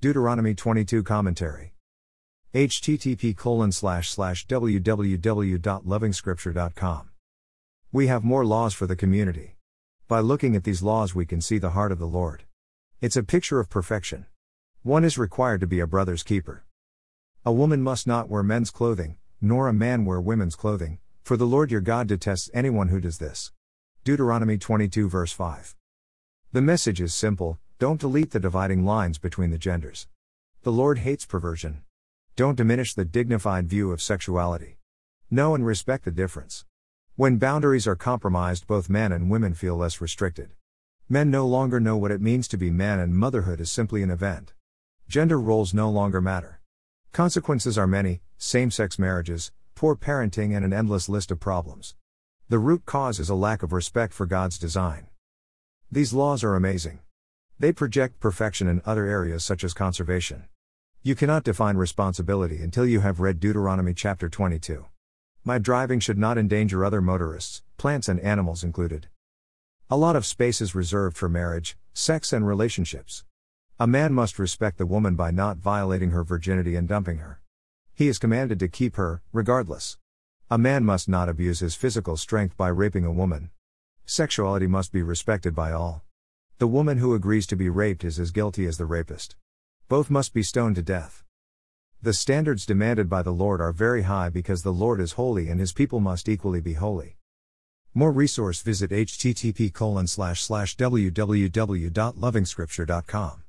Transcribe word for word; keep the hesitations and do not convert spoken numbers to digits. Deuteronomy twenty-two Commentary. H T T P colon slash slash w w w dot loving scripture dot com. We have more laws for the community. By looking at these laws we can see the heart of the Lord. It's a picture of perfection. One is required to be a brother's keeper. A woman must not wear men's clothing, nor a man wear women's clothing, for the Lord your God detests anyone who does this. Deuteronomy twenty-two verse five. The message is simple: don't delete the dividing lines between the genders. The Lord hates perversion. Don't diminish the dignified view of sexuality. Know and respect the difference. When boundaries are compromised, both men and women feel less restricted. Men no longer know what it means to be man, and motherhood is simply an event. Gender roles no longer matter. Consequences are many: same-sex marriages, poor parenting, and an endless list of problems. The root cause is a lack of respect for God's design. These laws are amazing. They project perfection in other areas such as conservation. You cannot define responsibility until you have read Deuteronomy chapter twenty-two. My driving should not endanger other motorists, plants and animals included. A lot of space is reserved for marriage, sex and relationships. A man must respect the woman by not violating her virginity and dumping her. He is commanded to keep her, regardless. A man must not abuse his physical strength by raping a woman. Sexuality must be respected by all. The woman who agrees to be raped is as guilty as the rapist. Both must be stoned to death. The standards demanded by the Lord are very high because the Lord is holy and his people must equally be holy. More resource, visit H T T P colon slash slash w w w dot loving scripture dot com.